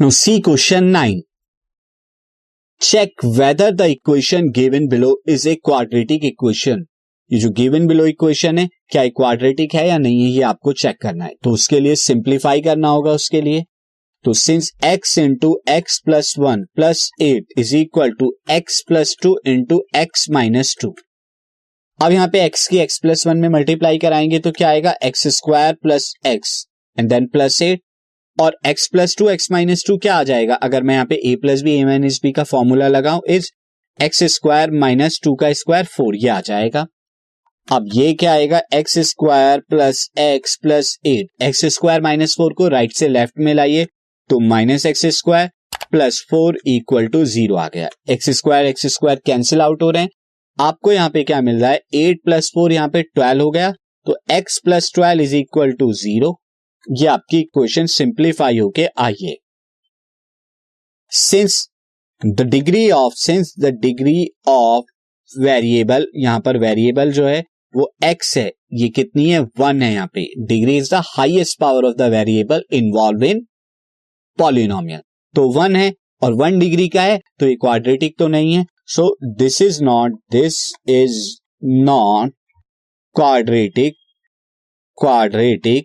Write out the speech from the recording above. Now see question 9. Check whether the equation given below is a quadratic equation. ये जो given below equation है क्या quadratic है या नहीं है, ये आपको चेक करना है। तो उसके लिए सिंप्लीफाई करना होगा। उसके लिए तो since x into x plus 1 plus 8 is equal to x plus 2 into x minus 2। अब यहाँ पे x की x प्लस 1 में मल्टीप्लाई कराएंगे तो क्या आएगा, x square plus x and then plus 8 और x प्लस 2 एक्स माइनस 2 क्या आ जाएगा। अगर मैं यहाँ पे a plus B A minus B का फॉर्मूला लगाऊं इज एक्स स्क्वायर माइनस 2 का स्क्वायर 4 ये आ जाएगा। अब ये क्या आएगा, x square plus x plus 8। X square minus 4 को राइट से लेफ्ट में लाइए तो minus x square plus 4 equal to 0 आ गया। एक्स स्क्वायर कैंसिल आउट हो रहे हैं। आपको यहाँ पे क्या मिल रहा है, 8 प्लस 4 यहाँ पे 12 हो गया तो x plus 12 is equal to 0। ये आपकी इक्वेशन सिंप्लीफाई होके आइए। Since the degree of variable, यहाँ पर वेरिएबल जो है वो x है, ये कितनी है 1 है। यहाँ पे degree is the highest power of the variable involve in polynomial. तो 1 है और 1 डिग्री का है तो ये क्वाड्रेटिक तो नहीं है। So this is not quadratic